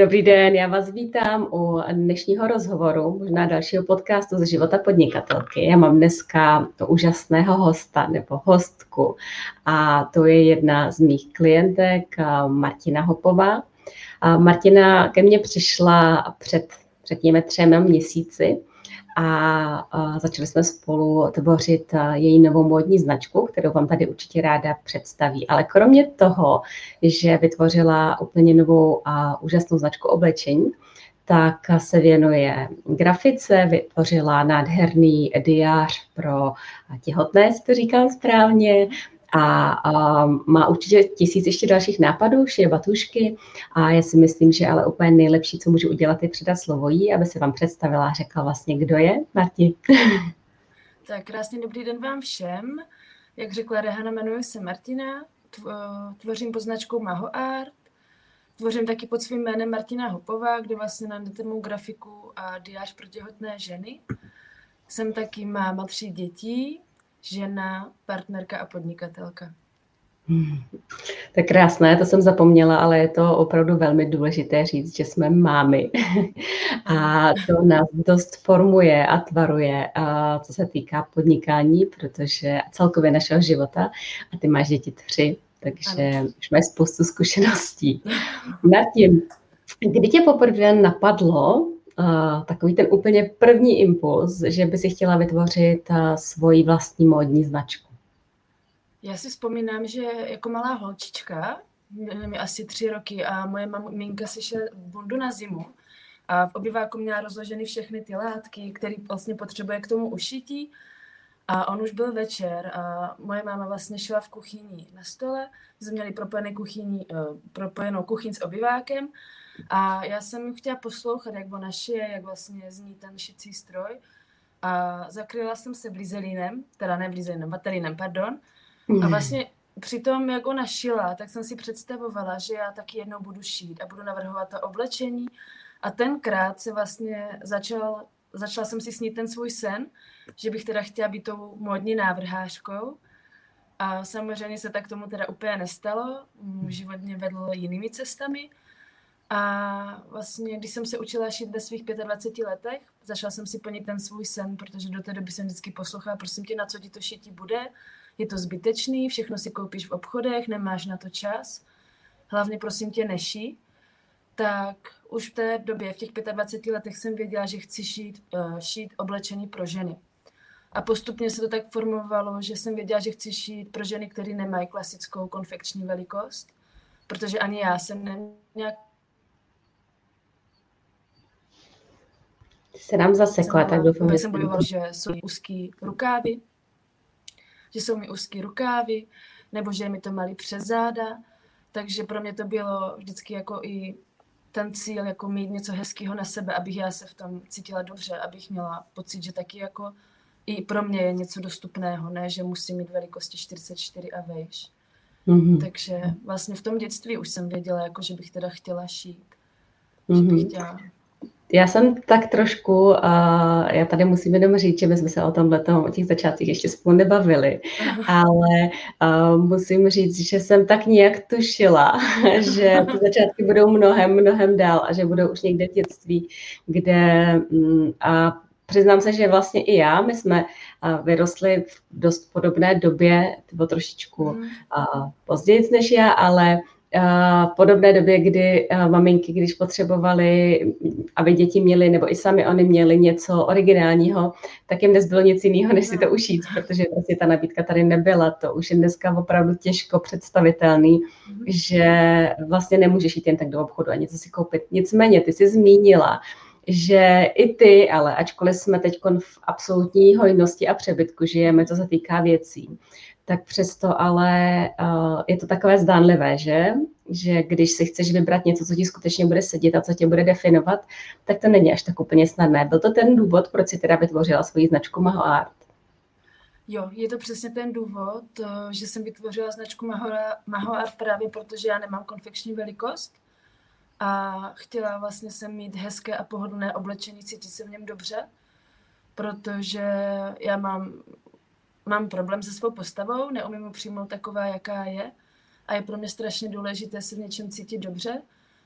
Dobrý den, já vás vítám u dnešního rozhovoru, možná dalšího podcastu z života podnikatelky. Já mám dneska to úžasného hosta nebo hostku a to je jedna z mých klientek, Martina Hopová. Martina ke mně přišla před 3 měsíci a začali jsme spolu tvořit její novou módní značku, kterou vám tady určitě ráda představí. Ale kromě toho, že vytvořila úplně novou a úžasnou značku oblečení, tak se věnuje grafice, vytvořila nádherný diář pro těhotné, jestli to říkám správně, a má určitě 1000 ještě dalších nápadů, šije batušky a já si myslím, že ale úplně nejlepší, co můžu udělat, je předat slovo jí, aby se vám představila a řekla vlastně, kdo je. Marti. Tak krásně dobrý den vám všem. Jak řekla Rehana, jmenuji se Martina, tvořím pod značkou MahoArt, tvořím taky pod svým jménem Martina Hopová, kde vlastně najdete mou grafiku a diář pro těhotné ženy. Jsem taky máma 3 dětí. Žena, partnerka a podnikatelka. Tak krásné, to jsem zapomněla, ale je to opravdu velmi důležité říct, že jsme mámy. A to nás dost formuje a tvaruje, co se týká podnikání, protože celkově našeho života. A ty máš děti 3, takže ano. Už máš spoustu zkušeností. Martin, kdy tě poprvé napadlo, takový ten úplně první impuls, že by si chtěla vytvořit svoji vlastní módní značku? Já si vzpomínám, že jako malá holčička, měla mi asi 3 roky a moje maminka si šla bundu na zimu a v obyváku měla rozloženy všechny ty látky, které vlastně potřebuje k tomu ušití a on už byl večer a moje máma vlastně šla v kuchyni na stole, jsme měli propojenou kuchyň s obyvákem. A já jsem ji chtěla poslouchat, jak ona šije, jak vlastně zní ten šicí stroj. A zakryla jsem se blizelínem, teda ne blizelínem, baterinem, pardon. A vlastně při tom, jak ona šila, tak jsem si představovala, že já taky jednou budu šít a budu navrhovat to oblečení. A tenkrát se vlastně začala jsem si snít ten svůj sen, že bych teda chtěla být tou módní návrhářkou. A samozřejmě se tak tomu teda úplně nestalo, život mě vedl jinými cestami. A vlastně, když jsem se učila šít ve svých 25 letech, začala jsem si plnit ten svůj sen, protože do té doby jsem vždycky poslouchala, prosím tě, na co ti to šití bude, je to zbytečný, všechno si koupíš v obchodech, nemáš na to čas, hlavně prosím tě nešij. Tak už v té době, v těch 25 letech jsem věděla, že chci šít oblečení pro ženy. A postupně se to tak formovalo, že jsem věděla, že chci šít pro ženy, které nemají klasickou konfekční velikost, protože ani já jsem nějak se nám zasekla, tak doufám, že jsem bojovala, že jsou mi úzký rukávy, nebo že je mi to malý přes záda, takže pro mě to bylo vždycky jako i ten cíl, jako mít něco hezkého na sebe, abych já se v tom cítila dobře, abych měla pocit, že taky jako i pro mě je něco dostupného, ne, že musím mít velikosti 44 a vejš. Mm-hmm. Takže vlastně v tom dětství už jsem věděla, jako, že bych teda chtěla šít, že bych chtěla. Já jsem tak trošku, já tady musím jenom říct, že my jsme se o těch začátcích ještě spolu nebavili, ale musím říct, že jsem tak nějak tušila, že ty začátky budou mnohem dál a že budou už někde v dětství, kde a přiznám se, že vlastně i já, my jsme vyrostli v dost podobné době, nebo trošičku později než já, ale v podobné době, kdy maminky, když potřebovaly, aby děti měly, nebo i sami oni měli něco originálního, tak jim nezbylo nic jiného, než si to ušít, protože vlastně ta nabídka tady nebyla. To už je dneska opravdu těžko představitelný, že vlastně nemůžeš jít jen tak do obchodu a něco si koupit. Nicméně, ty jsi zmínila, že i ty, ale ačkoliv jsme teď v absolutní hojnosti a přebytku, žijeme, to se týká věcí, tak přesto ale je to takové zdánlivé, že když si chceš vybrat něco, co ti skutečně bude sedět a co tě bude definovat, tak to není až tak úplně snadné. Byl to ten důvod, proč jsi teda vytvořila svoji značku MahoArt? Jo, je to přesně ten důvod, že jsem vytvořila značku MahoArt právě protože já nemám konfekční velikost a chtěla vlastně jsem mít hezké a pohodlné oblečení, cítit se v něm dobře, protože já mám problém se svou postavou, neumím ho přijmout taková, jaká je. A je pro mě strašně důležité se v něčem cítit dobře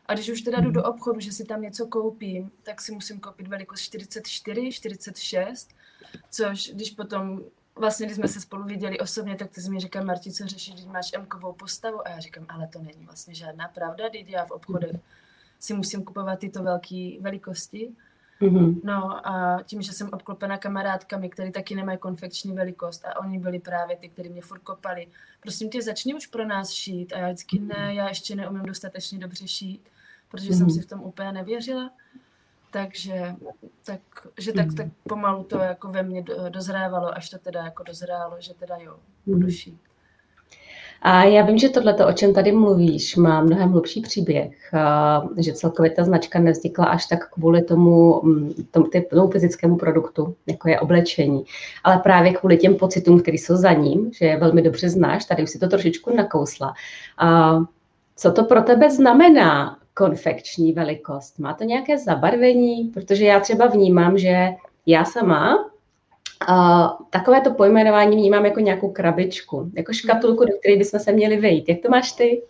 A když už teda jdu do obchodu, že si tam něco koupím, tak si musím koupit velikost 44, 46, což když potom, vlastně když jsme se spolu viděli osobně, tak ty jsi mi říkal, Marti, co řešíš, když máš M-kovou postavu? A já říkám, ale to není vlastně žádná pravda, když já v obchodech si musím kupovat tyto velké velikosti. Mm-hmm. No a tím, že jsem obklopena kamarádkami, které taky nemají konfekční velikost a oni byli právě ty, kteří mě furt kopali. Prosím tě, začni už pro nás šít. A já vždycky ne, já ještě neumím dostatečně dobře šít, protože jsem si v tom úplně nevěřila. Takže pomalu to jako ve mně dozrávalo, až to teda jako dozrálo, že teda jo, budu šít. A já vím, že tohleto, o čem tady mluvíš, má mnohem hlubší příběh, že celkově ta značka nevznikla až tak kvůli tomu fyzickému produktu, jako je oblečení, ale právě kvůli těm pocitům, které jsou za ním, že je velmi dobře znáš, tady už si to trošičku nakousla. Co to pro tebe znamená konfekční velikost? Má to nějaké zabarvení? Protože já třeba vnímám, že já sama takovéto pojmenování vnímám jako nějakou krabičku, jako škatulku, do které bychom se měli vejít. Jak to máš ty?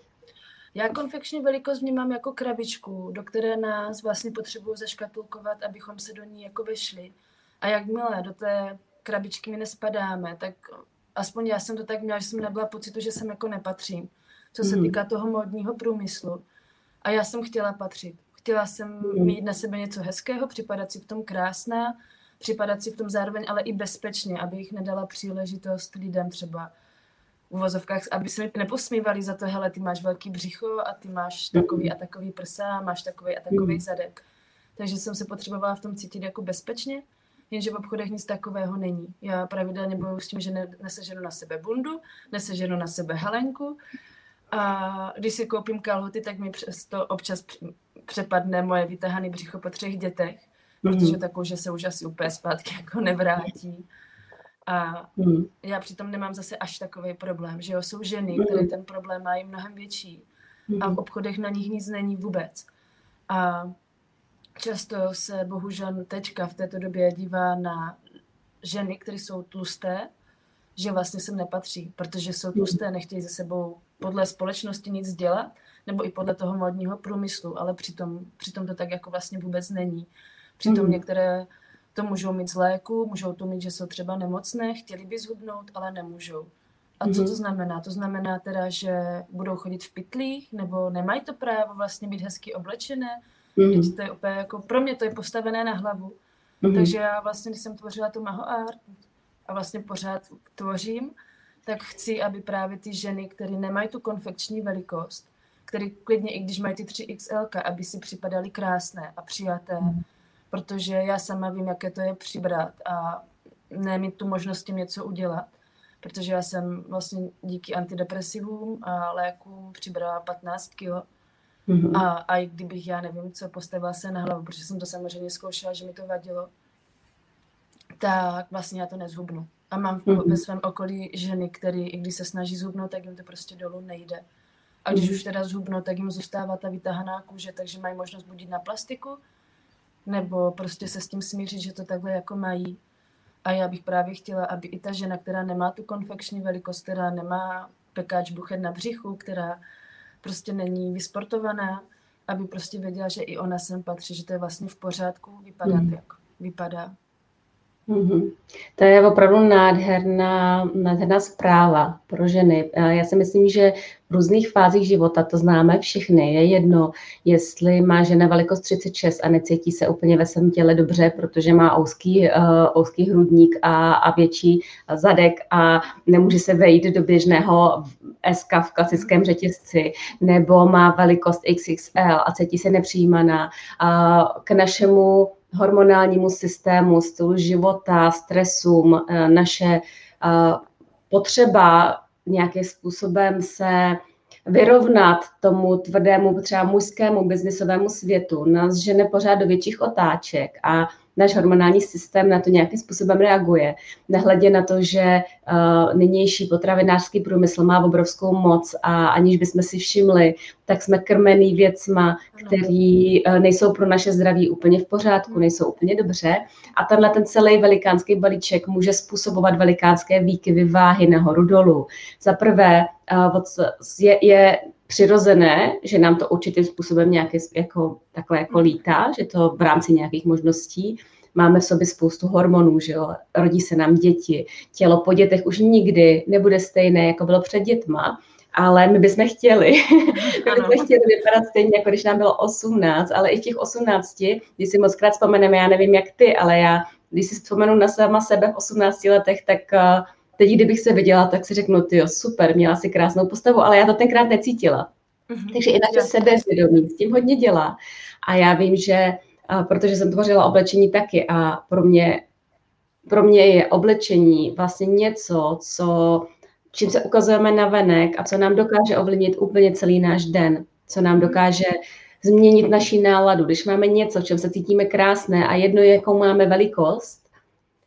Já konfekční velikost vnímám jako krabičku, do které nás vlastně potřebují zaškatulkovat, abychom se do ní jako vešli. A jakmile do té krabičky my nespadáme, tak aspoň já jsem to tak měla, že jsem nebyla pocitu, že jsem jako nepatřím, co se týká toho módního průmyslu. A já jsem chtěla patřit. Chtěla jsem mít na sebe něco hezkého, připadat si v tom krásná, připadat si v tom zároveň, ale i bezpečně, abych nedala příležitost lidem třeba v uvozovkách, aby se mi neposmívali za to, hele, ty máš velký břicho a ty máš takový a takový prsa, máš takový a takový zadek. Takže jsem se potřebovala v tom cítit jako bezpečně, jenže v obchodech nic takového není. Já pravidelně bojuju s tím, že neseženu na sebe bundu, neseženu na sebe halenku a když si koupím kalhoty, tak mi přesto občas přepadne moje vytahané břicho po 3 dětech. Protože ta kůže se už asi úplně zpátky jako nevrátí. A já přitom nemám zase až takový problém, že jo, jsou ženy, které ten problém mají mnohem větší a v obchodech na nich nic není vůbec. A často se bohužel teďka v této době dívá na ženy, které jsou tlusté, že vlastně sem nepatří, protože jsou tlusté, nechtějí ze sebou podle společnosti nic dělat, nebo i podle toho módního průmyslu, ale přitom to tak jako vlastně vůbec není. Přitom některé to můžou mít z léku, můžou to mít, že jsou třeba nemocné, chtěli by zhubnout, ale nemůžou. A co to znamená? To znamená teda, že budou chodit v pytlích, nebo nemají to právo vlastně být hezky oblečené. To je úplně jako, pro mě to je postavené na hlavu. Takže já vlastně, když jsem tvořila tu MahoArt a vlastně pořád tvořím, tak chci, aby právě ty ženy, které nemají tu konfekční velikost, které klidně, i když mají ty 3XL, aby si připadaly krásné a přijaté. Protože já sama vím, jaké to je přibrat a nemít tu možnost s tím něco udělat. Protože já jsem vlastně díky antidepresivům a lékům přibrala 15 kilo. A i kdybych, já nevím co, postavila se na hlavu, protože jsem to samozřejmě zkoušela, že mi to vadilo, tak vlastně já to nezhubnu. A mám ve svém okolí ženy, které i když se snaží zhubnout, tak jim to prostě dolů nejde. A když už teda zhubnou, tak jim zůstává ta vytahaná kůže, takže mají možnost budit na plastiku, nebo prostě se s tím smířit, že to takhle jako mají. A já bych právě chtěla, aby i ta žena, která nemá tu konfekční velikost, která nemá pekáč buchet na břichu, která prostě není vysportovaná, aby prostě věděla, že i ona sem patří, že to je vlastně v pořádku vypadat, jak vypadá. To je opravdu nádherná zpráva pro ženy. Já si myslím, že v různých fázích života, to známe všichni, je jedno, jestli má žena velikost 36 a necítí se úplně ve svém těle dobře, protože má úzký hrudník a větší zadek a nemůže se vejít do běžného SK v klasickém řetězci, nebo má velikost XXL a cítí se nepřijímaná. K našemu hormonálnímu systému, stylu života, stresům, naše potřeba nějakým způsobem se vyrovnat tomu tvrdému, třeba mužskému biznisovému světu, nás žene pořád do větších otáček a náš hormonální systém na to nějakým způsobem reaguje. Nehledě na to, že nynější potravinářský průmysl má obrovskou moc a aniž bychom si všimli, tak jsme krmený věcma, které nejsou pro naše zdraví úplně v pořádku, nejsou úplně dobře. A tenhle ten celý velikánský balíček může způsobovat velikánské výkyvy váhy nahoru dolů. Za prvé je přirozené, že nám to určitým způsobem nějaký, jako, takhle jako lítá, že to v rámci nějakých možností máme v sobě spoustu hormonů, že jo? Rodí se nám děti, tělo po dětech už nikdy nebude stejné, jako bylo před dětma, ale my bychom chtěli. my bychom chtěli vypadat stejně, jako když nám bylo 18, ale i v těch 18, když si mockrát vzpomeneme, já nevím jak ty, ale já, když si vzpomenu na sama sebe v 18 letech, tak teď, kdybych se viděla, tak si řeknu, tyjo, super, měla si krásnou postavu, ale já to tenkrát necítila. Takže i naše sebevědomí s tím hodně dělá. A já vím, že, protože jsem tvořila oblečení taky a pro mě je oblečení vlastně něco, čím se ukazujeme na venek a co nám dokáže ovlivnit úplně celý náš den, co nám dokáže změnit naši náladu. Když máme něco, v čem se cítíme krásné a jedno, jakou máme velikost,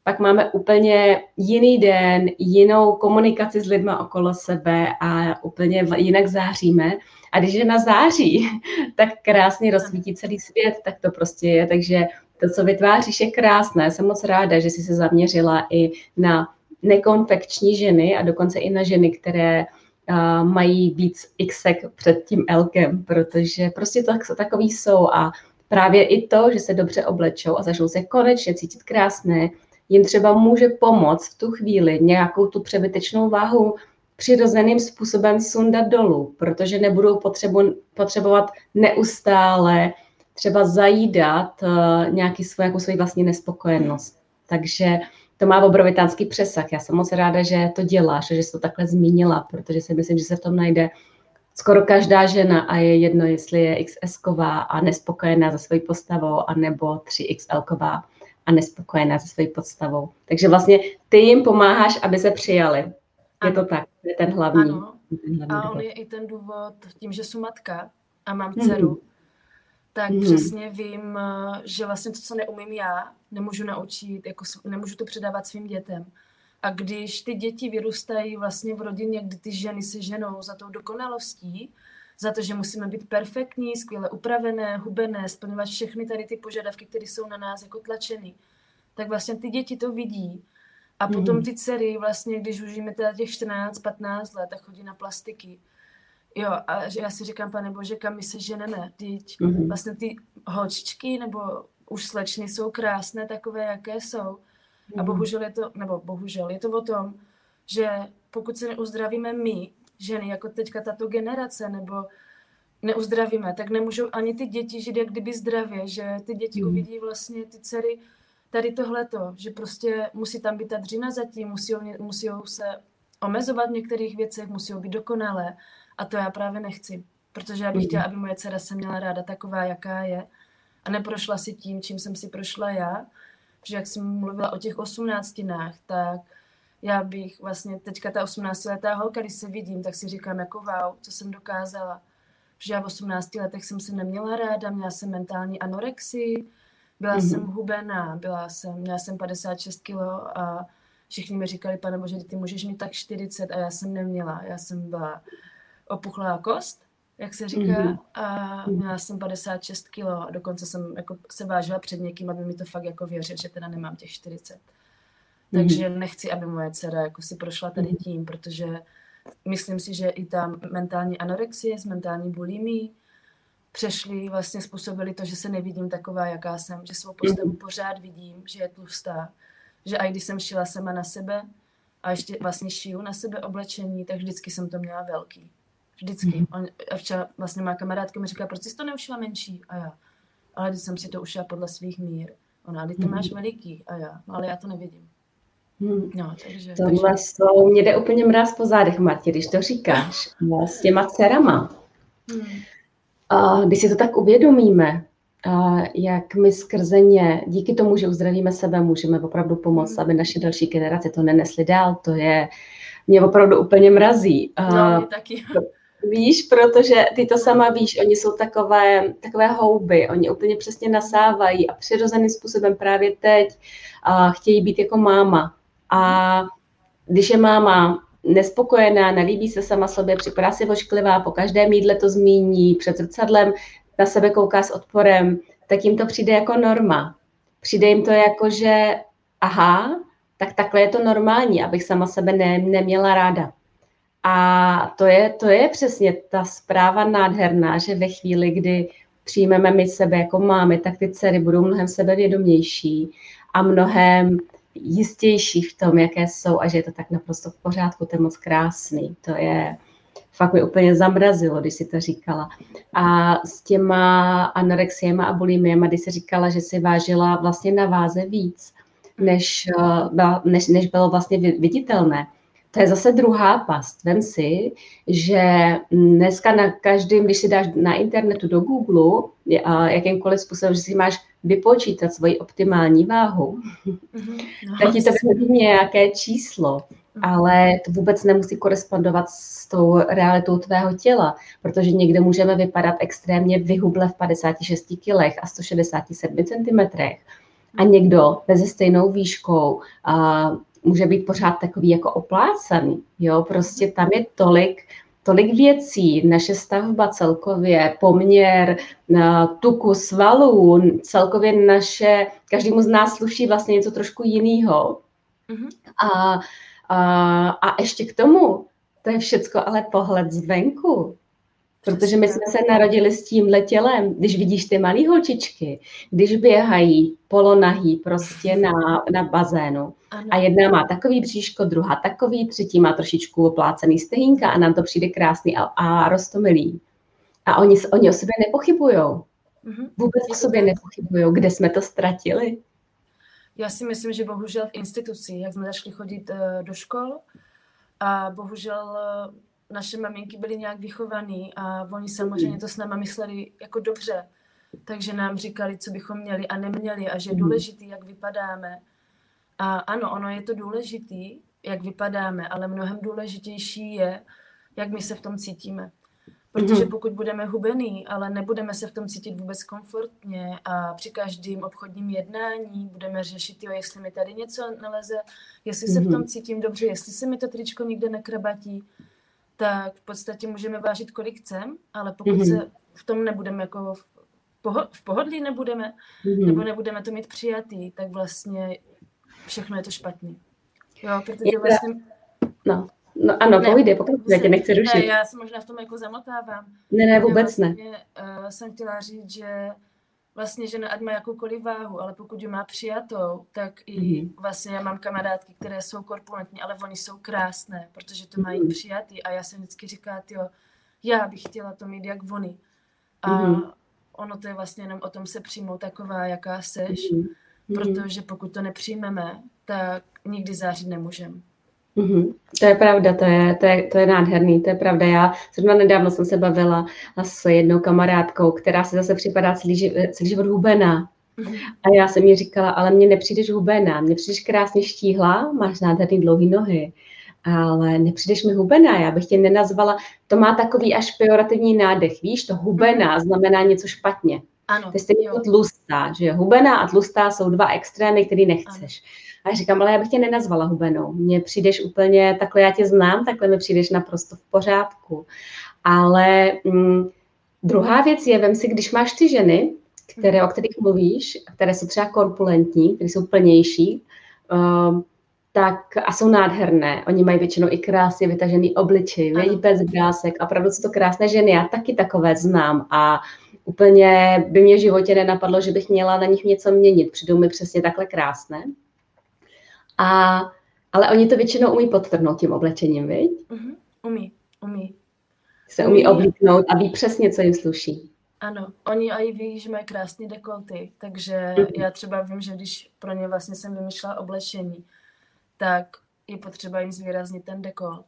pak máme úplně jiný den, jinou komunikaci s lidma okolo sebe a úplně jinak záříme. A když je na září, tak krásně rozsvítí celý svět, tak to prostě je. Takže to, co vytváříš, je krásné. Jsem moc ráda, že jsi se zaměřila i na nekonfekční ženy a dokonce i na ženy, které mají víc xek před tím elkem, protože prostě takový jsou a právě i to, že se dobře oblečou a začnou se konečně cítit krásné, jim třeba může pomoct v tu chvíli nějakou tu přebytečnou váhu přirozeným způsobem sundat dolů, protože nebudou potřebovat neustále třeba zajídat nějakou svoji vlastní nespokojenost. Takže to má obrovitánský přesah. Já jsem moc ráda, že to děláš, že jsi to takhle zmínila, protože si myslím, že se v tom najde skoro každá žena a je jedno, jestli je XS-ková a nespokojená za svojí postavou, anebo 3XL-ková a nespokojená se svojí podstavou. Takže vlastně ty jim pomáháš, aby se přijali. Ano. Je to tak, je ten hlavní. Ano. A on je i ten důvod, tím, že jsem matka a mám dceru, tak přesně vím, že vlastně to, co neumím já, nemůžu naučit, jako nemůžu to předávat svým dětem. A když ty děti vyrůstají vlastně v rodině, kdy ty ženy se ženou za tou dokonalostí, za to, že musíme být perfektní, skvěle upravené, hubené, splňovat všechny tady ty požadavky, které jsou na nás jako tlačeny, tak vlastně ty děti to vidí. A potom ty dcery vlastně, když už jíme teda těch 14-15 let, tak chodí na plastiky. Jo, a já si říkám, pane bože, kam my se ženeme, teď vlastně ty holčičky nebo už slečny jsou krásné takové, jaké jsou. A bohužel je to, o tom, že pokud se neuzdravíme my, ženy, jako teďka tato generace, nebo neuzdravíme, tak nemůžou ani ty děti žít jak kdyby zdravě, že ty děti uvidí vlastně ty dcery tady tohleto, že prostě musí tam být ta dřina zatím, musí se omezovat v některých věcech, musí být dokonalé a to já právě nechci, protože já bych chtěla, aby moje dcera se měla ráda taková, jaká je a neprošla si tím, čím jsem si prošla já, protože jak jsem mluvila o těch 18, tak já bych vlastně teďka ta 18letá holka, když se vidím, tak si říkám jako wow, co jsem dokázala. Protože já v 18 letech jsem se neměla ráda, měla jsem mentální anorexii, byla jsem hubená, měla jsem 56 kg a všichni mi říkali, pane bože, ty můžeš mít tak 40 a já jsem neměla. Já jsem byla opuchlá kost, jak se říká, a měla jsem 56 kg a dokonce jsem jako se vážila před někým, aby mi to fakt jako věřil, že teda nemám těch 40. Takže nechci, aby moje dcera jako si prošla tady tím, protože myslím si, že i ta mentální anorexie s mentální bulimií přešly, vlastně způsobily to, že se nevidím taková, jaká jsem, že svou postavu pořád vidím, že je tlustá, že i když jsem šila sama na sebe a ještě vlastně šiju na sebe oblečení, tak vždycky jsem to měla velký. Vždycky. A včera vlastně má kamarádka mi říká, proč jsi to neušila menší? A já, ale když jsem si to ušila podle svých mír. Ona, ale ty máš veliký. A já, ale já to nevidím. No, takže mě jde úplně mráz po zádech, Marti, když to říkáš, s těma dcerama. Když si to tak uvědomíme, jak my skrze ně, díky tomu, že uzdravíme sebe, můžeme opravdu pomoct, aby naše další generace to nenesly dál, to je, mě opravdu úplně mrazí. No, mě taky. Víš, protože ty to sama víš, oni jsou takové houby, oni úplně přesně nasávají a přirozeným způsobem právě teď chtějí být jako máma. A když je máma nespokojená, nelíbí se sama sobě, připadá si ošklivá, po každém jídle to zmíní, před zrcadlem na sebe kouká s odporem, tak jim to přijde jako norma. Přijde jim to jako, že aha, tak takhle je to normální, abych sama sebe neměla ráda. A to je přesně ta zpráva nádherná, že ve chvíli, kdy přijmeme my sebe jako máme, tak ty dcery budou mnohem sebevědomější a mnohem jistější v tom, jaké jsou a že je to tak naprosto v pořádku, to je moc krásný. To je, fakt mi úplně zamrazilo, když si to říkala. A s těma anorexiema a bulimiema, když si říkala, že si vážila vlastně na váze víc, než bylo vlastně viditelné. To je zase druhá past. Vem si, že dneska na každém, když si dáš na internetu do Google, jakýmkoliv způsobem, že si máš vypočítat svoji optimální váhu, tak ti to vyhodí nějaké číslo, ale to vůbec nemusí korespondovat s tou realitou tvého těla, protože někde můžeme vypadat extrémně vyhuble v 56 kilech a 167 centimetrech a někdo mezi stejnou výškou může být pořád takový jako oplácený, jo, prostě tam je tolik věcí, naše stavba celkově, poměr tuku, svalů, celkově naše, každému z nás sluší vlastně něco trošku jiného. A ještě k tomu, to je všecko ale pohled zvenku. Protože my jsme se narodili s tímhle tělem. Když vidíš ty malý holčičky, když běhají polonahý prostě na bazénu a jedna má takový bříško, druhá takový, třetí má trošičku oplácený stehínka a nám to přijde krásný a roztomilý. A oni o sobě nepochybujou. Vůbec o sobě nepochybujou. Kde jsme to ztratili? Já si myslím, že bohužel v instituci, jak jsme začali chodit do škol a bohužel naše maminky byly nějak vychovaný a oni samozřejmě to s náma mysleli jako dobře, takže nám říkali, co bychom měli a neměli a že je důležitý, jak vypadáme. A ano, ono je to důležitý, jak vypadáme, ale mnohem důležitější je, jak my se v tom cítíme. Protože pokud budeme hubený, ale nebudeme se v tom cítit vůbec komfortně a při každém obchodním jednání budeme řešit, jo, jestli mi tady něco naleze, jestli se v tom cítím dobře, jestli se mi to tričko nikde nekrabatí, tak v podstatě můžeme vážit, kolik chcem, ale pokud se v tom nebudeme jako v pohodlí nebudeme, nebo nebudeme to mít přijatý, tak vlastně všechno je to špatný. Jo, protože vlastně... No ano, pojde, pokud já tě nechci rušit. Ne, já se možná v tom jako zamotávám. Ne, vůbec ne. Vlastně, jsem chtěla říct, že vlastně žena ať má jakoukoliv váhu, ale pokud ji má přijatou, tak i vlastně já mám kamarádky, které jsou korpulentní, ale oni jsou krásné, protože to mají přijatý a já jsem vždycky říkala, jo, já bych chtěla to mít jak oni. A ono to je vlastně jenom o tom se přijmout taková, jaká seš, protože pokud to nepřijmeme, tak nikdy zářit nemůžeme. To je pravda, to je nádherný, to je pravda. Já zrovna nedávno jsem se bavila s jednou kamarádkou, která se zase připadá celý život hubená. A já jsem jí říkala, ale mně nepřijdeš hubená, mně přijdeš krásně štíhlá, máš nádherný dlouhý nohy, ale nepřijdeš mi hubená, já bych tě nenazvala, to má takový až pejorativní nádech, víš, to hubená znamená něco špatně. Ano, ty jste jako tlustá, že hubená a tlustá jsou dva extrémy, který nechceš. Ano. A říkám, ale já bych tě nenazvala hubenou. Mně přijdeš úplně, takhle já tě znám, takhle mi přijdeš naprosto v pořádku. Ale druhá věc je, vem si, když máš ty ženy, o kterých mluvíš, které jsou třeba korpulentní, které jsou plnější, tak a jsou nádherné. Oni mají většinou i krásně vytažený obličej, bez brásek a opravdu jsou to krásné ženy. Já taky takové znám a úplně by mě v životě nenapadlo, že bych měla na nich něco měnit. Přijdou mi přesně takhle krásné. Ale oni to většinou umí podtrhnout tím oblečením, viď? Umí. Se umí oblíknout a ví přesně, co jim sluší. Ano, oni i ví, že mají krásné dekolty, takže já třeba vím, že když pro ně vlastně jsem vymýšlela oblečení, tak je potřeba jim zvýraznit ten dekolt,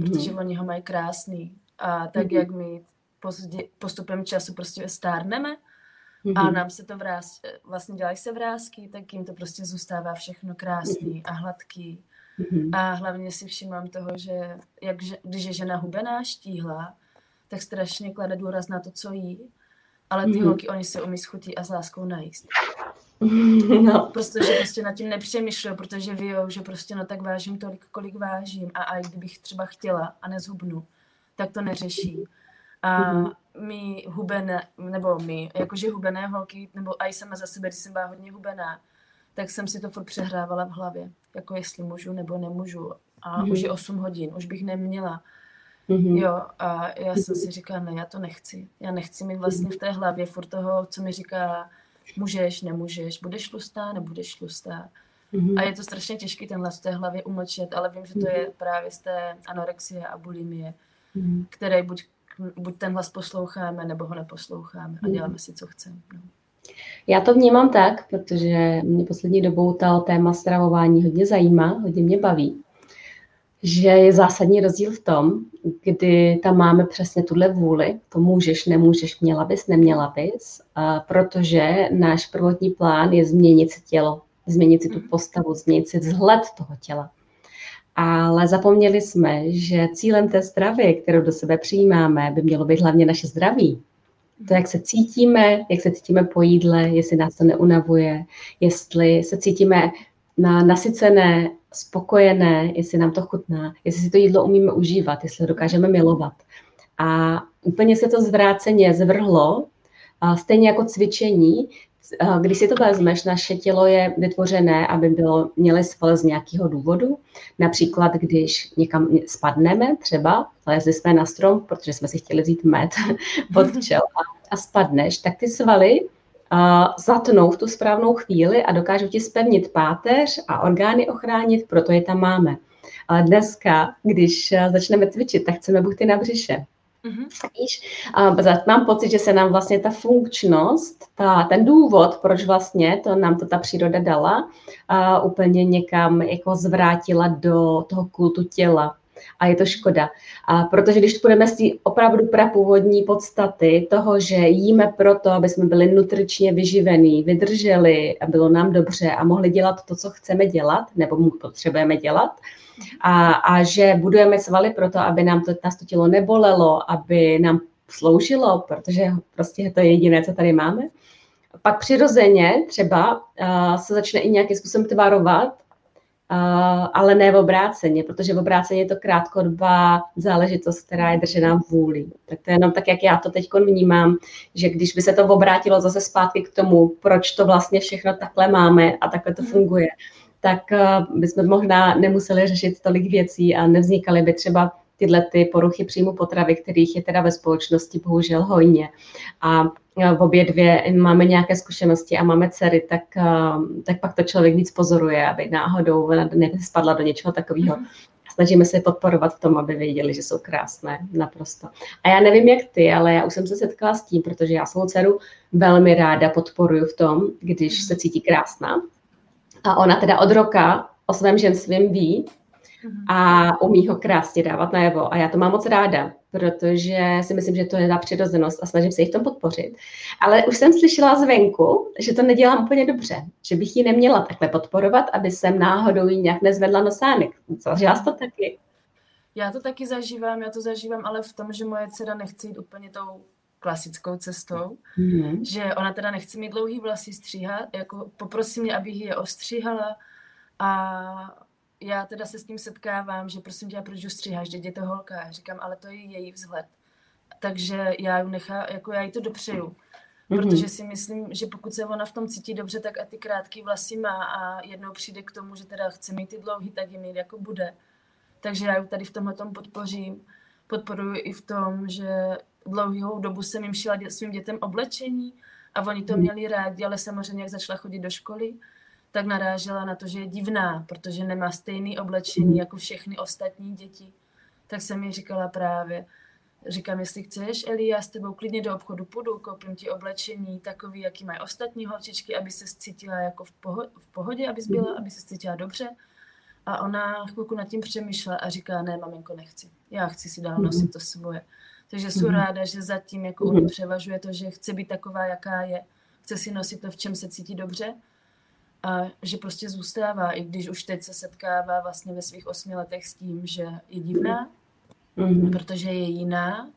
protože oni ho mají krásný. A tak, jak my postupem času prostě stárneme a nám se to vlastně dělají se vrásky, tak jim to prostě zůstává všechno krásný a hladký. A hlavně si všímám toho, že když je žena hubená, štíhlá, tak strašně klade důraz na to, co jí, ale ty holky, oni se umí s chutí a s láskou najíst. Prostě nad tím nepřemýšlím, protože vějou, že prostě no tak vážím tolik, kolik vážím a i kdybych třeba chtěla a nezhubnu, tak to neřeší. A my hubené, nebo my, jakože hubené holky, nebo i sama za sebe, když jsem byla hodně hubená, tak jsem si to furt přehrávala v hlavě, jako jestli můžu nebo nemůžu. A už je 8 hodin, už bych neměla. Jo, a já jsem si říkala, ne, já to nechci. Já nechci mít vlastně v té hlavě furt toho, co mi říká, můžeš, nemůžeš, budeš tlustá, nebudeš tlustá. A je to strašně těžké ten hlas v té hlavě umlčet, ale vím, že to je právě z té anorexie a bulimie, které buď ten hlas posloucháme, nebo ho neposloucháme a děláme si, co chceme. No. Já to vnímám tak, protože mě poslední dobou ta téma stravování hodně zajímá, hodně mě baví, že je zásadní rozdíl v tom, kdy tam máme přesně tuhle vůli, to můžeš, nemůžeš, měla bys, neměla bys, protože náš prvotní plán je změnit si tělo, změnit si tu postavu, změnit si vzhled toho těla. Ale zapomněli jsme, že cílem té stravy, kterou do sebe přijímáme, by mělo být hlavně naše zdraví. To, jak se cítíme po jídle, jestli nás to neunavuje, jestli se cítíme nasycené, spokojené, jestli nám to chutná, jestli si to jídlo umíme užívat, jestli ho dokážeme milovat. A úplně se to zvráceně zvrhlo, stejně jako cvičení. Když si to vezmeš, naše tělo je vytvořené, aby měli sval z nějakého důvodu. Například, když někam spadneme, třeba lezli jsme na strom, protože jsme si chtěli vzít med od čela a spadneš, tak ty svaly zatnou v tu správnou chvíli a dokážou ti spevnit páteř a orgány ochránit, proto je tam máme. Ale dneska, když začneme cvičit, tak chceme buchty na břiše. Mám pocit, že se nám vlastně ta funkčnost, ten důvod, proč vlastně nám to ta příroda dala, úplně někam jako zvrátila do toho kultu těla. A je to škoda, protože když půjdeme z té opravdu prapůvodní podstaty toho, že jíme proto, aby jsme byli nutričně vyživení, vydrželi, bylo nám dobře a mohli dělat to, co chceme dělat, nebo potřebujeme dělat, a že budujeme svaly proto, aby nás to tělo nebolelo, aby nám sloužilo, protože prostě je to jediné, co tady máme. Pak přirozeně třeba se začne i nějakým způsobem tvarovat, ale ne v obráceně, protože v obráceně je to krátkodobá záležitost, která je držená vůli. Tak to je jenom tak, jak já to teď vnímám, že když by se to obrátilo zase zpátky k tomu, proč to vlastně všechno takhle máme a takhle to funguje, tak bychom možná nemuseli řešit tolik věcí a nevznikaly by třeba tyhle ty poruchy příjmu potravy, kterých je teda ve společnosti bohužel hojně. A v obě dvě máme nějaké zkušenosti a máme dcery, tak pak to člověk víc pozoruje, aby náhodou nespadla do něčeho takového. Snažíme se podporovat v tom, aby věděli, že jsou krásné naprosto. A já nevím, jak ty, ale já už jsem se setkala s tím, protože já svou dceru velmi ráda podporuju v tom, když se cítí krásná. A ona teda od roka o svém ženstvím ví, a umí ho krásně dávat najevo. A já to mám moc ráda, protože si myslím, že to je ta přirozenost a snažím se ji v tom podpořit. Ale už jsem slyšela zvenku, že to nedělám úplně dobře, že bych ji neměla takhle podporovat, aby jsem náhodou ji nějak nezvedla nosánek. Zažila jsi to taky? Já to taky zažívám, ale v tom, že moje dcera nechce jít úplně tou klasickou cestou, že ona teda nechce mít dlouhý vlasy stříhat, jako poprosí mě, abych je ostříhala a já teda se s tím setkávám, že prosím tě, proč ho stříháš, teď je to holka. Já říkám, ale to je její vzhled. Takže já jí to dopřeju. Protože si myslím, že pokud se ona v tom cítí dobře, tak a ty krátké vlasy má a jednou přijde k tomu, že teda chce mít ty dlouhý, tak je mít jako bude. Takže já ji tady v tomhletom podpořím. Podporuji i v tom, že dlouhou dobu jsem jim šila svým dětem oblečení a oni to měli rádi, ale samozřejmě jak začala chodit do školy, tak narážela na to, že je divná, protože nemá stejné oblečení jako všechny ostatní děti. Tak jsem jí říkala právě, říkám, jestli chceš, Eli, já s tebou klidně do obchodu půjdu, koupím ti oblečení takový, jaký mají ostatní holčičky, aby se cítila jako v pohodě, aby se cítila dobře. A ona chvilku nad tím přemýšlela a říká, ne, maminko, nechci. Já chci si dál nosit to svoje. Takže jsem ráda, že zatím jako u ní převažuje to, že chce být taková, jaká je. Chce si nosit to, v čem se cítí dobře. A že prostě zůstává, i když už teď se setkává vlastně ve svých 8 letech s tím, že je divná, protože je jiná.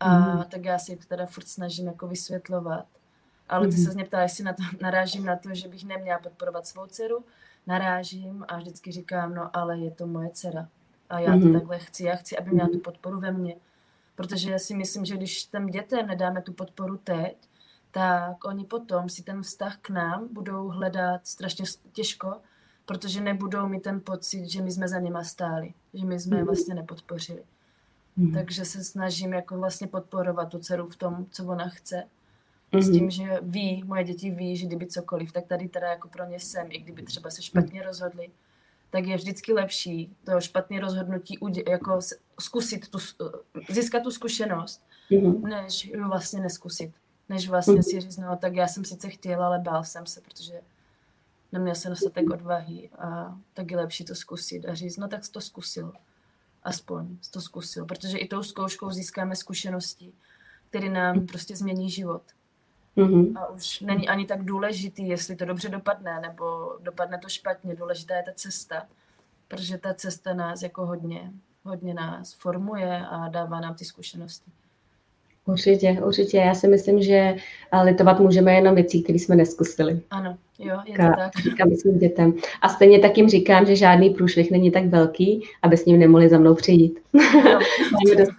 A tak já si to teda furt snažím jako vysvětlovat. Ale ty se mě ptá, jestli narážím na to, že bych neměla podporovat svou dceru. Narážím a vždycky říkám, no ale je to moje dcera. A já to takhle chci. Já chci, aby měla tu podporu ve mně. Protože já si myslím, že když těm dětem nedáme tu podporu teď, tak oni potom si ten vztah k nám budou hledat strašně těžko, protože nebudou mít ten pocit, že my jsme za něma stáli, že my jsme je vlastně nepodpořili. Takže se snažím jako vlastně podporovat tu dceru v tom, co ona chce. S tím, že ví, moje děti ví, že kdyby cokoliv, tak tady teda jako pro ně jsem, i kdyby třeba se špatně rozhodli, tak je vždycky lepší to špatné rozhodnutí jako zkusit, získat tu zkušenost, než vlastně neskusit. Než vlastně si říct, no tak já jsem sice chtěla, ale bál jsem se, protože neměl jsem dostatek odvahy a tak je lepší to zkusit a říct, no tak jsi to zkusil. Aspoň jsi to zkusil, protože i tou zkouškou získáme zkušenosti, které nám prostě změní život. A už není ani tak důležitý, jestli to dobře dopadne, nebo dopadne to špatně. Důležitá je ta cesta, protože ta cesta nás jako hodně nás formuje a dává nám ty zkušenosti. Určitě. Já si myslím, že litovat můžeme jenom věcí, které jsme neskusili. Ano, jo, je to tak. Říkám svým dětem. A stejně tak jim říkám, že žádný průšvih není tak velký, aby s ním nemohli za mnou přijít. Máme dost